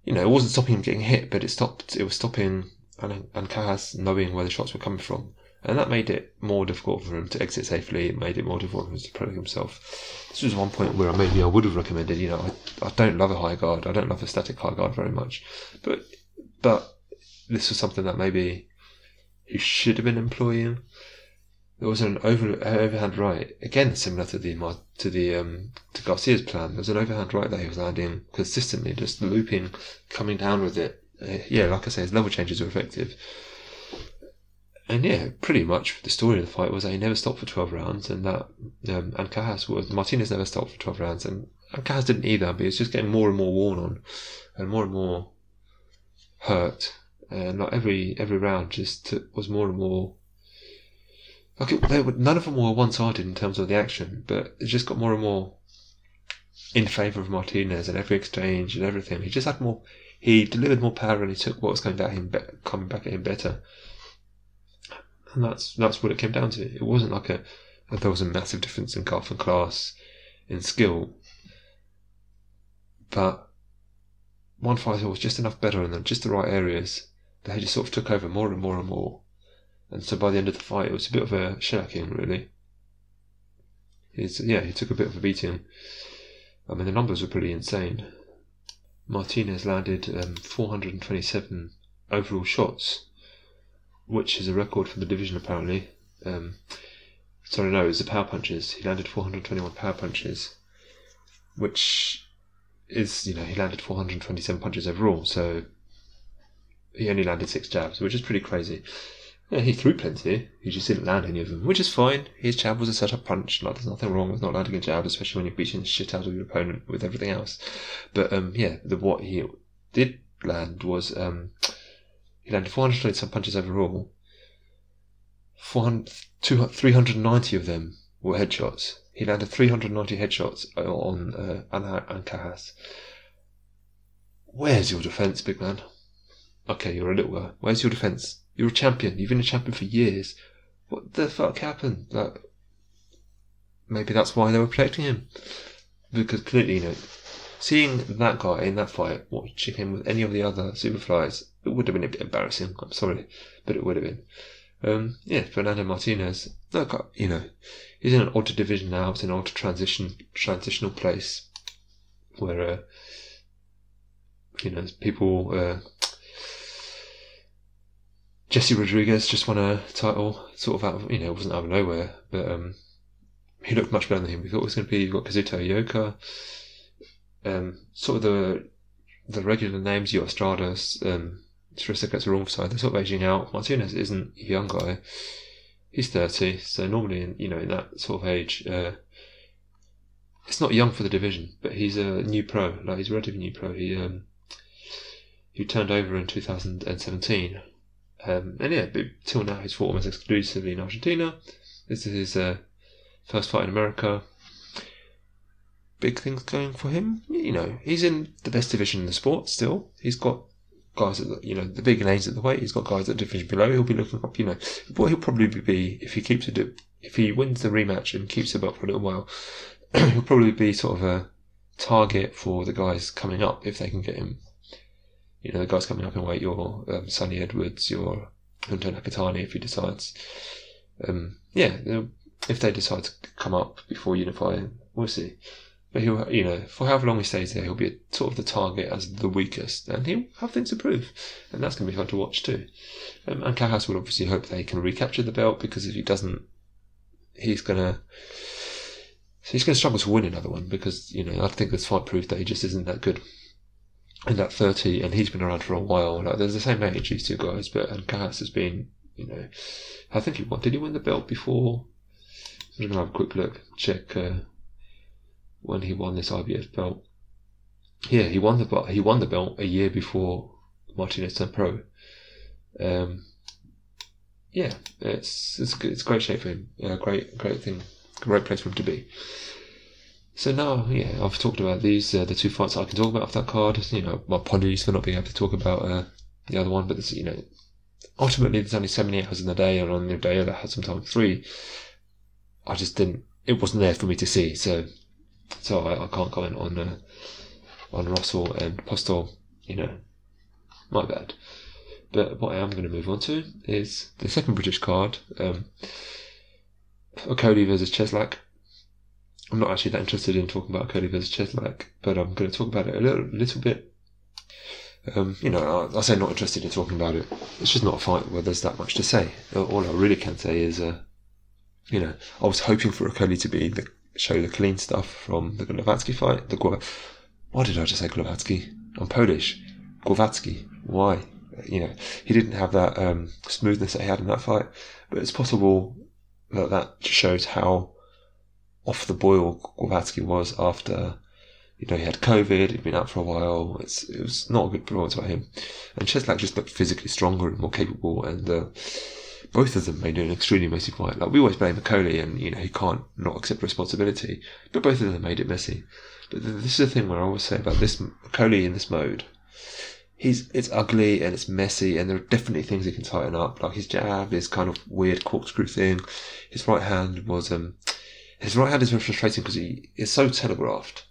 You know, it wasn't stopping him getting hit, but it was stopping Ancajas knowing where the shots were coming from. And that made it more difficult for him to exit safely. It made it more difficult for him to protect himself. This was one point where maybe I would have recommended, you know, I don't love a high guard. I don't love a static high guard very much. But this was something that maybe he should have been employing. There was an overhand right, again similar to the Garcia's plan. There was an overhand right that he was landing consistently, just looping, coming down with it. Yeah, like I say, his level changes were effective. And yeah, pretty much the story of the fight was that he never stopped for 12 rounds, and that Martinez never stopped for 12 rounds, and Ancajas didn't either, but he was just getting more and more worn on and more hurt, and like every round just was more and more like none of them were one-sided in terms of the action, but it just got more and more in favour of Martinez, and every exchange and everything, he just had more, he delivered more power, and he took what was coming back at him better. And that's what it came down to. It wasn't like there was a massive difference in calf and class, in skill. But one fighter was just enough better in them, just the right areas, that he just sort of took over more and more and more. And so by the end of the fight, it was a bit of a shellacking, really. He took a bit of a beating. I mean, the numbers were pretty insane. Martinez landed 427 overall shots, which is a record for the division, apparently. It was the power punches. He landed 421 power punches, which is, you know, he landed 427 punches overall, so he only landed 6 jabs, which is pretty crazy. Yeah, he threw plenty, he just didn't land any of them, which is fine. His jab was a set-up punch, like, there's nothing wrong with not landing a jab, especially when you're beating the shit out of your opponent with everything else. But, what he did land was He landed 427 punches overall. 390 of them were headshots. He landed 390 headshots on Ancajas. Where's your defense, big man? Okay, you're a little. Where's your defense? You're a champion. You've been a champion for years. What the fuck happened? Like, maybe that's why they were protecting him. Because clearly, you know, seeing that guy in that fight, watching him with any of the other superflies, it would have been a bit embarrassing. I'm sorry, but it would have been. Yeah, Fernando Martinez. Look, you know, he's in an older division now. It's an older transitional place where, you know, people. Jesse Rodriguez just won a title, sort of out of, you know, it wasn't out of nowhere, but he looked much better than him. We thought it was going to be. You've got Kazuto Ioka, sort of the regular names, Yo Estrada, Sarissa gets a wrong side. They're sort of aging out. Martinez isn't a young guy. He's 30, so normally, in that sort of age, it's not young for the division, but he's a new pro. Like, he's a relatively new pro. He turned over in 2017. And yeah, but till now he's fought almost exclusively in Argentina. This is his first fight in America. Big things going for him. You know, he's in the best division in the sport still. He's got guys at the big names at the weight. He's got guys at the division below. He'll be looking up. What he'll probably be if he keeps it up, if he wins the rematch and keeps it up for a little while, he'll probably be sort of a target for the guys coming up if they can get him. You know, the guys coming up in weight, your Sonny Edwards, your Hunter Nakatani, if he decides. If they decide to come up before unifying, we'll see. But he'll, for however long he stays there, he'll be sort of the target as the weakest, and he'll have things to prove. And that's going to be fun to watch too. And Ancajas will obviously hope they can recapture the belt, because if he doesn't, he's going to struggle to win another one, because, I think this fight proved that he just isn't that good. And at 30, and he's been around for a while. Like, they're the same age, these two guys, but Ancajas has been, I think did he win the belt before? I'm going to have a quick look, check when he won this IBF belt. Yeah, he won the belt a year before Martinez turned pro. It's great shape for him. Great thing, great place for him to be. So now, I've talked about these, the two fights that I can talk about off that card. My apologies for not being able to talk about the other one, but this, ultimately there's only 7-8 hours in the day, and on the day that had sometimes 3. I just didn't. It wasn't there for me to see, so I can't comment on Russell and Postol. My bad. But what I am going to move on to is the second British card, Cody versus Cheslak. I'm not actually that interested in talking about Cody versus Cheslak, but I'm going to talk about it a little bit. I say not interested in talking about it. It's just not a fight where there's that much to say. All I really can say is, I was hoping for a Cody to be show the clean stuff from the Głowacki fight. Why did I just say Głowacki? I'm Polish. Głowacki. Why? He didn't have that smoothness that he had in that fight, but it's possible that just shows how off the boil Głowacki was after, he had COVID, he'd been out for a while. It was not a good performance by him. And Cheslak just looked physically stronger and more capable, and both of them made an extremely messy fight. Like, we always blame Cody, and, he can't not accept responsibility, but both of them made it messy. But this is the thing where I always say about this, Cody in this mode, it's ugly and it's messy, and there are definitely things he can tighten up, like his jab, his kind of weird corkscrew thing. His right hand was... His right hand is very frustrating because he is so telegraphed,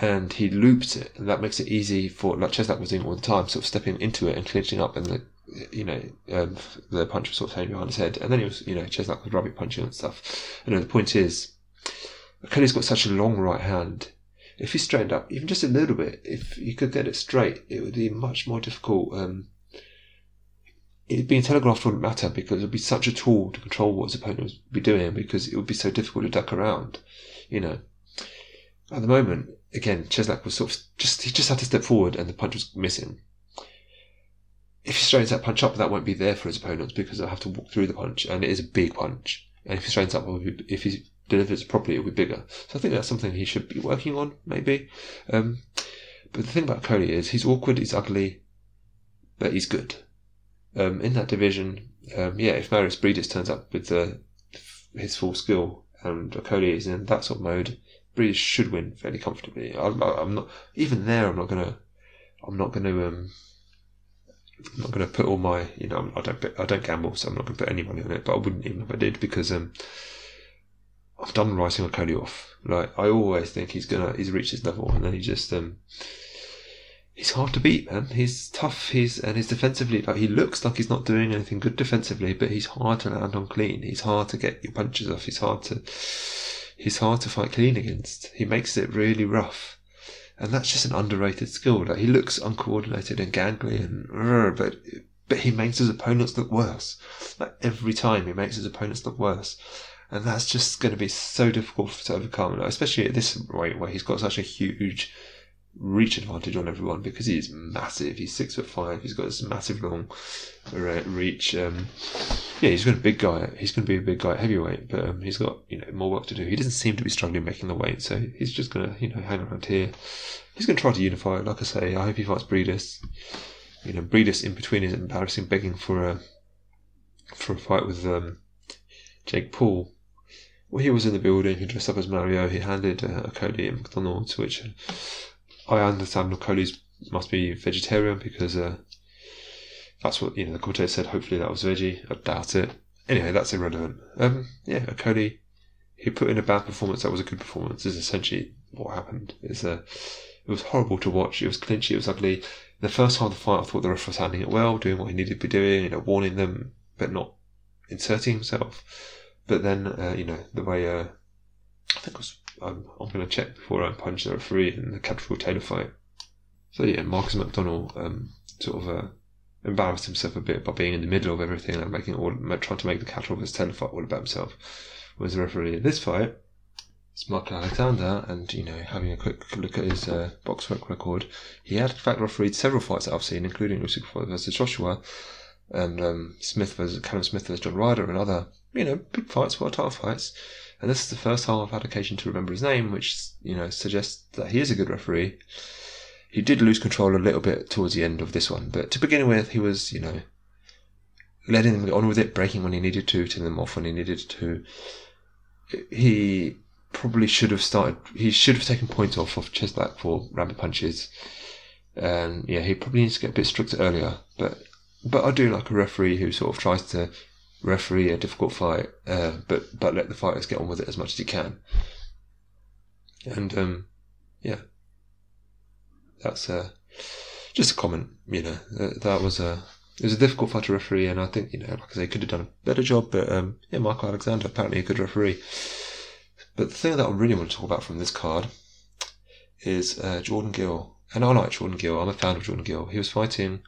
and he loops it, and that makes it easy for, like Cheslak was doing all the time, sort of stepping into it and clinching up, and the punch was sort of hanging behind his head, and then he was, Cheslak was rubbing punching and stuff. And the point is, Cody's got such a long right hand. If he straightened up, even just a little bit, if you could get it straight, it would be much more difficult. It being telegraphed wouldn't matter, because it would be such a tool to control what his opponent would be doing, because it would be so difficult to duck around. At the moment, again, Cheslak was sort of he just had to step forward and the punch was missing. If he straightens that punch up, that won't be there for his opponents, because they'll have to walk through the punch, and it is a big punch. And if he straightens up, if he delivers it properly, it'll be bigger. So I think that's something he should be working on, maybe. But the thing about Cody is he's awkward, he's ugly, but he's good. in that division, if Mairis Briedis turns up with his full skill and Cody is in that sort of mode, Briedis should win fairly comfortably. I'm not going to put all my, I don't gamble, so I'm not going to put any money on it. But I wouldn't even if I did, because I'm done writing on Cody off. Like, I always think he's reached his level, and then he just he's hard to beat, man. He's tough. He's defensively, like, he looks like he's not doing anything good defensively, but he's hard to land on clean. He's hard to get your punches off. He's hard to fight clean against. He makes it really rough. And that's just an underrated skill. Like, he looks uncoordinated and gangly, and but he makes his opponents look worse. Like, every time he makes his opponents look worse, and that's just going to be so difficult to overcome. Like, especially at this rate where he's got such a huge reach advantage on everyone because he's massive. He's 6'5". He's got this massive long reach. He's going to be a big guy at heavyweight, but he's got more work to do. He doesn't seem to be struggling making the weight, so he's just going to hang around here. He's going to try to unify it. Like I say, I hope he fights Briedis. Briedis in between is embarrassing, begging for a fight with Jake Paul. Well, he was in the building, he dressed up as Mario, he handed Cody at McDonald's, which I understand Cody's must be vegetarian because that's what, the commentator said, hopefully that was veggie. I doubt it. Anyway, that's irrelevant. Cody, he put in a bad performance, that was a good performance, is essentially what happened. It was horrible to watch, it was clinchy, it was ugly. The first half of the fight, I thought the ref was handling it well, doing what he needed to be doing, warning them, but not inserting himself. But then, the way, I think it was, I'm going to check before I punch the referee in the Catterall Taylor fight. So yeah, Marcus McDonald embarrassed himself a bit by being in the middle of everything and trying to make the Catterall versus Taylor fight all about himself. Whereas the referee in this fight, it's Michael Alexander, and having a quick look at his box work record, he had in fact refereed several fights that I've seen, including Usyk versus Joshua, and Callum Smith versus John Ryder, and other big fights, world title fights, and this is the first time I've had occasion to remember his name, which suggests that he is a good referee. He did lose control a little bit towards the end of this one, but to begin with, he was letting them get on with it, breaking when he needed to, turning them off when he needed to. He probably should have started. He should have taken points off Cheslak for rapid punches, and he probably needs to get a bit stricter earlier, but. But I do like a referee who sort of tries to referee a difficult fight, but let the fighters get on with it as much as he can. And that's just a comment. That was it was a difficult fight to referee, and I think like I say, could have done a better job. But Michael Alexander apparently a good referee. But the thing that I really want to talk about from this card is Jordan Gill, and I like Jordan Gill. I'm a fan of Jordan Gill. He was fighting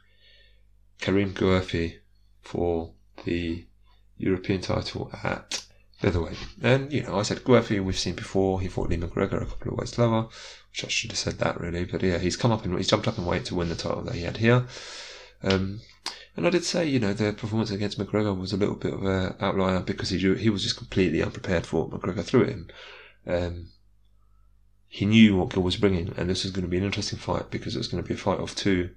Kareem Guerfi for the European title at featherweight. And, I said Guerfi we've seen before. He fought Lee McGregor a couple of weights lower, which I should have said that really. But yeah, he's jumped up in weight to win the title that he had here. And I did say, the performance against McGregor was a little bit of an outlier because he was just completely unprepared for what McGregor threw at him. He knew what Gill was bringing, and this was going to be an interesting fight because it was going to be a fight of two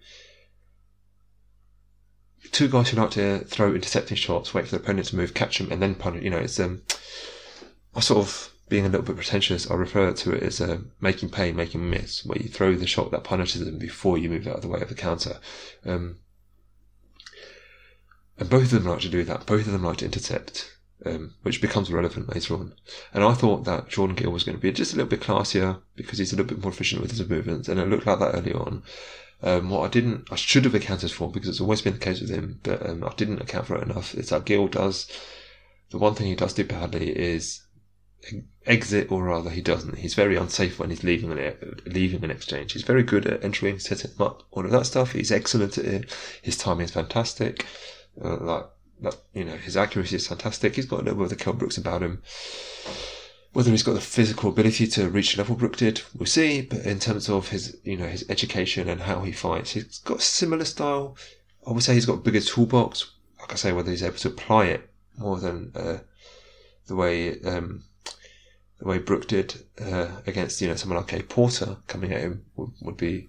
guys who like to throw intercepting shots, wait for the opponent to move, catch them, and then punish. It's I sort of being a little bit pretentious. I refer to it as making pay, making miss, where you throw the shot that punishes them before you move out of the way of the counter. And both of them like to do that. Both of them like to intercept, which becomes relevant later on. And I thought that Jordan Gill was going to be just a little bit classier because he's a little bit more efficient with his movements, and it looked like that early on. What I should have accounted for, because it's always been the case with him, but I didn't account for it enough, is that Gill the one thing he does do badly is exit, or rather he doesn't. He's very unsafe when he's leaving an exchange. He's very good at entering, setting up, all of that stuff. He's excellent at it. His timing is fantastic. His accuracy is fantastic. He's got a little bit of the Kell Brookes about him. Whether he's got the physical ability to reach the level Brook did, we'll see. But in terms of his, his education and how he fights, he's got a similar style. I would say he's got a bigger toolbox. Like I say, whether he's able to apply it more than the way Brook did against someone like Cade Porter coming at him would be.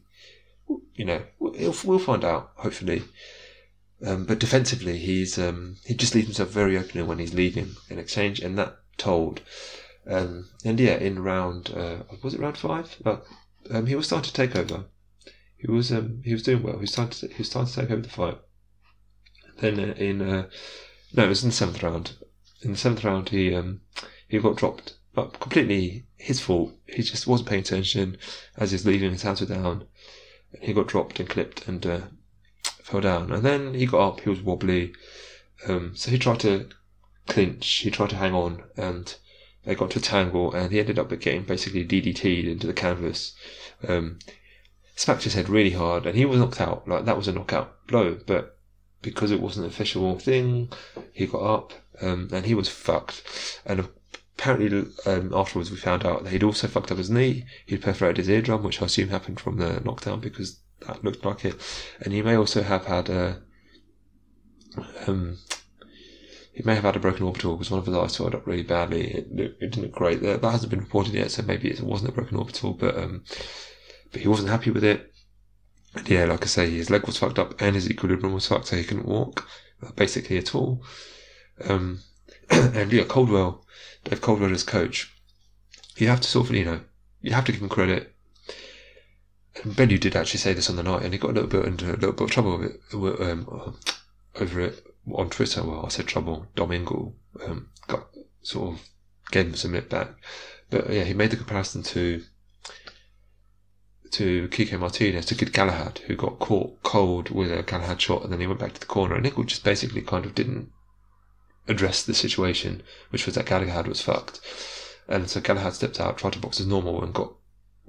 We'll find out hopefully. But defensively, he's he just leaves himself very open when he's leaving an exchange, and that told. And yeah, in round was it round 5? He was starting to take over. He was doing well. He was starting to take over the fight. Then it was in the 7th round. In the 7th round, he got dropped, but completely his fault. He just wasn't paying attention as he was leaving. His hands were down. He got dropped and clipped and fell down. And then he got up. He was wobbly. So he tried to clinch. He tried to hang on, and they got to a tangle, and he ended up getting basically DDT'd into the canvas. Smacked his head really hard, and he was knocked out. Like, that was a knockout blow, but because it wasn't an official thing, he got up, and he was fucked. And apparently afterwards we found out that he'd also fucked up his knee. He'd perforated his eardrum, which I assume happened from the knockdown, because that looked like it. And he may also have had a broken orbital, because one of his eyes swelled up really badly. It didn't look great. That hasn't been reported yet, so maybe it wasn't a broken orbital, but he wasn't happy with it. And yeah, like I say, his leg was fucked up and his equilibrium was fucked, so he couldn't walk basically at all. And yeah, Coldwell, Dave Coldwell as coach, you have to sort of, you have to give him credit. And Ben, you did actually say this on the night, and he got a little bit of trouble with it, over it on Twitter. Well, I said trouble. Dom Ingle got sort of gave him some lip back, but yeah, he made the comparison to Kike Martinez, to Kid Galahad, who got caught cold with a Galahad shot, and then he went back to the corner, and Ingle just basically kind of didn't address the situation, which was that Galahad was fucked. And so Galahad stepped out, tried to box as normal, and got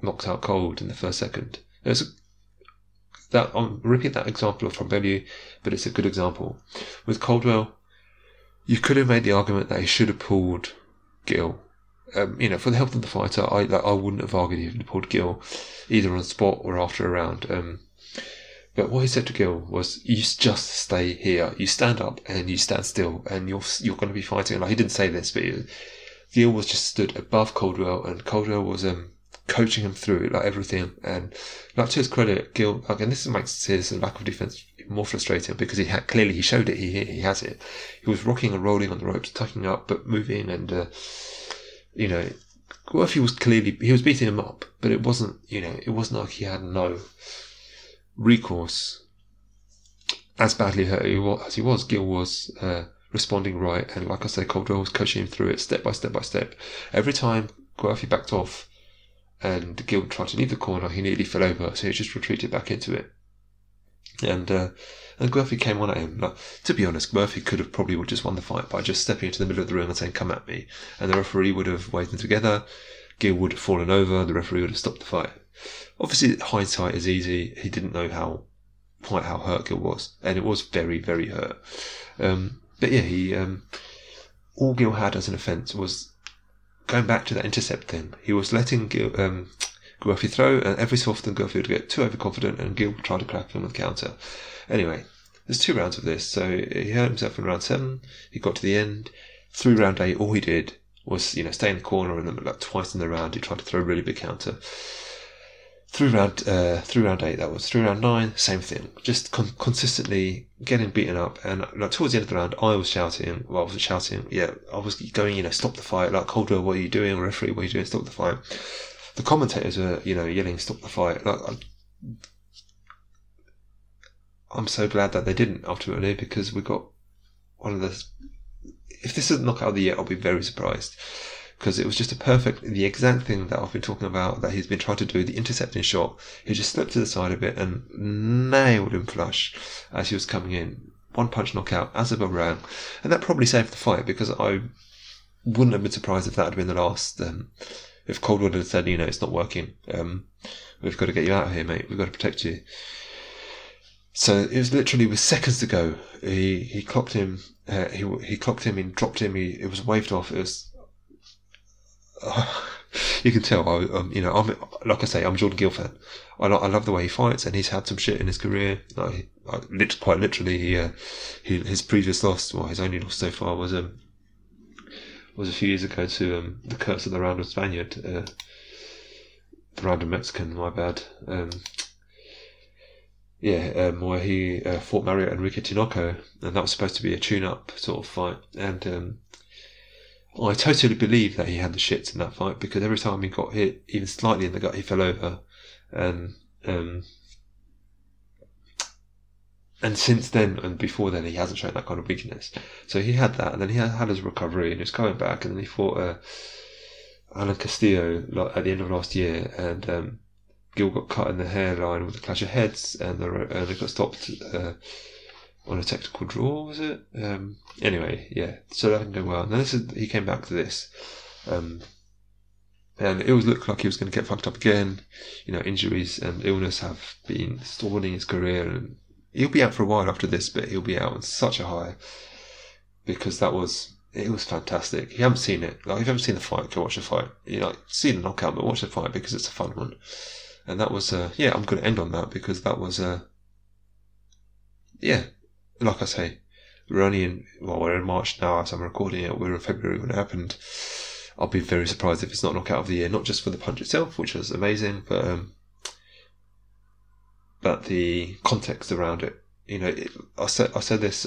knocked out cold in the first second. I'm repeating that example from Bellew, but it's a good example. With Coldwell, you could have made the argument that he should have pulled Gill. For the health of the fighter, I wouldn't have argued if he pulled Gill, either on the spot or after a round. But what he said to Gill was, you just stay here. You stand up and you stand still, and you're going to be fighting. Like, he didn't say this, but Gill was just stood above Coldwell, and Coldwell was coaching him through everything. And to his credit, Gill, and this makes his lack of defence more frustrating, because he showed it, he has it. He was rocking and rolling on the ropes, tucking up, but moving, and... Guerfi was clearly, he was beating him up, but it wasn't like he had no recourse. As badly hurt as he was, Gill was responding right, and like I say, Coldwell was coaching him through it step by step by step. Every time Guerfi backed off and Gill tried to leave the corner, he nearly fell over, so he just retreated back into it. And Guerfi came on at him. To be honest, Guerfi could have probably just won the fight by just stepping into the middle of the ring and saying, come at me. And the referee would have weighed them together. Gill would have fallen over. The referee would have stopped the fight. Obviously, hindsight is easy. He didn't know quite how hurt Gill was. And it was very, very hurt. But yeah, all Gill had as an offence was going back to that intercept thing. He was letting Gill... Guerfi throw, and every so often Guerfi would get too overconfident and Gill would try to crack him with counter. Anyway, there's 2 rounds of this, so he hurt himself in round 7, he got to the end. Through round 8, all he did was, stay in the corner, and then twice in the round he tried to throw a really big counter. Through round 8 that was. Through round 9, same thing. Just consistently getting beaten up, and towards the end of the round I was going, stop the fight, Coldwell, what are you doing? Referee, what are you doing? Stop the fight. The commentators were, yelling, stop the fight. I'm so glad that they didn't, ultimately, because we got one of the... If this isn't knockout of the year, I'll be very surprised. Because it was just the exact thing that I've been talking about, that he's been trying to do, the intercepting shot. He just slipped to the side of it and nailed him flush as he was coming in. One punch knockout, as a boomerang. And that probably saved the fight, because I wouldn't have been surprised if that had been the last... if Coldwell had said, it's not working, we've got to get you out of here, mate. We've got to protect you. So it was literally with seconds to go. He clocked him. He clocked him. He dropped him. It was waved off. It was. You can tell. I'm Jordan Gill fan. I love the way he fights, and he's had some shit in his career. Quite literally, his previous loss, well, his only loss so far was a few years ago to the curse of the round of Spaniard, the round of Mexican, my bad. where he fought Mario Enrique Tinoco, and that was supposed to be a tune-up sort of fight. And I totally believe that he had the shits in that fight, because every time he got hit, even slightly in the gut, he fell over. And since then, and before then, he hasn't shown that kind of weakness. So he had that, and then he had his recovery, and he was coming back, and then he fought Alan Castillo at the end of last year, and Gill got cut in the hairline with a clash of heads, and they got stopped on a technical draw, was it? Anyway, yeah, so that didn't go well. And then he came back to this, and it always looked like he was going to get fucked up again. You know, injuries and illness have been stalling his career, and he'll be out for a while after this, but he'll be out on such a high, because it was fantastic. If you haven't seen it, if you haven't seen the fight, go watch the fight. You know, see the knockout, but watch the fight, because it's a fun one. And that was, I'm going to end on that, because that was, like I say, we're in March now as I'm recording it, we're in February when it happened. I'll be very surprised if it's not knockout of the year, not just for the punch itself, which was amazing, but the context around it. You know, I said this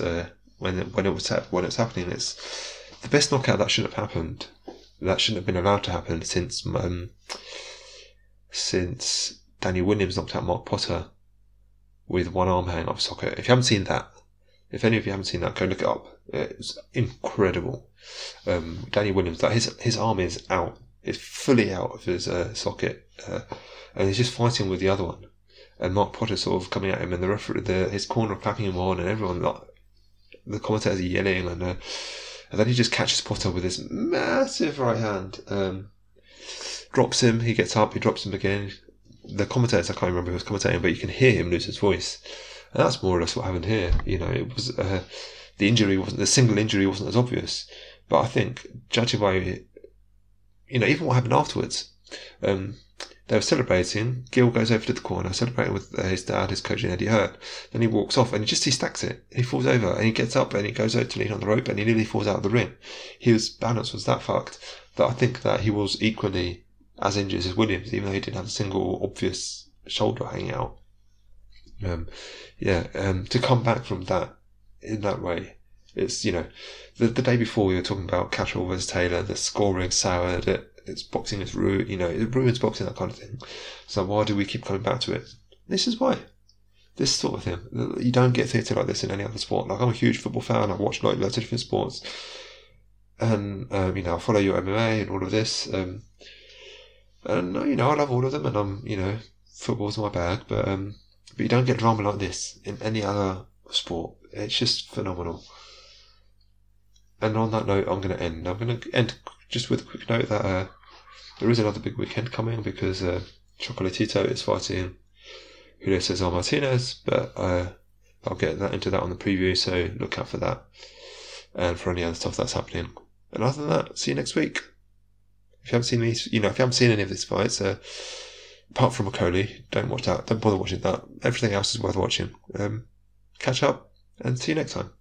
when it's happening. It's the best knockout that shouldn't have happened, that shouldn't have been allowed to happen, since Danny Williams knocked out Mark Potter with one arm hang up socket. If you haven't seen that, if any of you haven't seen that, go look it up. It's incredible. Danny Williams, like, his arm is out, it's fully out of his socket, and he's just fighting with the other one. And Mark Potter sort of coming at him, and the referee, his corner clapping him on, and everyone, like, the commentators are yelling, and then he just catches Potter with this massive right hand, drops him, he gets up, he drops him again. The commentators, I can't remember who was commentating, but you can hear him lose his voice, and that's more or less what happened here. You know, it was the single injury wasn't as obvious, but I think, judging by, you know, even what happened afterwards. They were celebrating. Gill goes over to the corner, celebrating with his dad, his coach, and Eddie Hurt. Then he walks off, and he stacks it. He falls over, and he gets up, and he goes over to lean on the rope, and he nearly falls out of the ring. His balance was that fucked that I think that he was equally as injured as Williams, even though he didn't have a single obvious shoulder hanging out. To come back from that in that way, it's, you know, the day before we were talking about Catterall versus Taylor, the scoring soured it. It's boxing, it's ruined, you know, it ruins boxing, that kind of thing. So why do we keep coming back to it? This is why. This sort of thing. You don't get theatre like this in any other sport. Like, I'm a huge football fan, I watch lots of different sports. And, you know, I follow your MMA and all of this. And, you know, I love all of them, and you know, football's my bag. But you don't get drama like this in any other sport. It's just phenomenal. And on that note, I'm going to end. I'm going to end just with a quick note that there is another big weekend coming, because Chocolatito is fighting Julio Cesar Martinez, but I'll get into that on the preview, so look out for that and for any other stuff that's happening. And other than that, see you next week. If you haven't seen these, you know, if you haven't seen any of these fights, apart from Okoli, don't watch that. Don't bother watching that. Everything else is worth watching. Catch up and see you next time.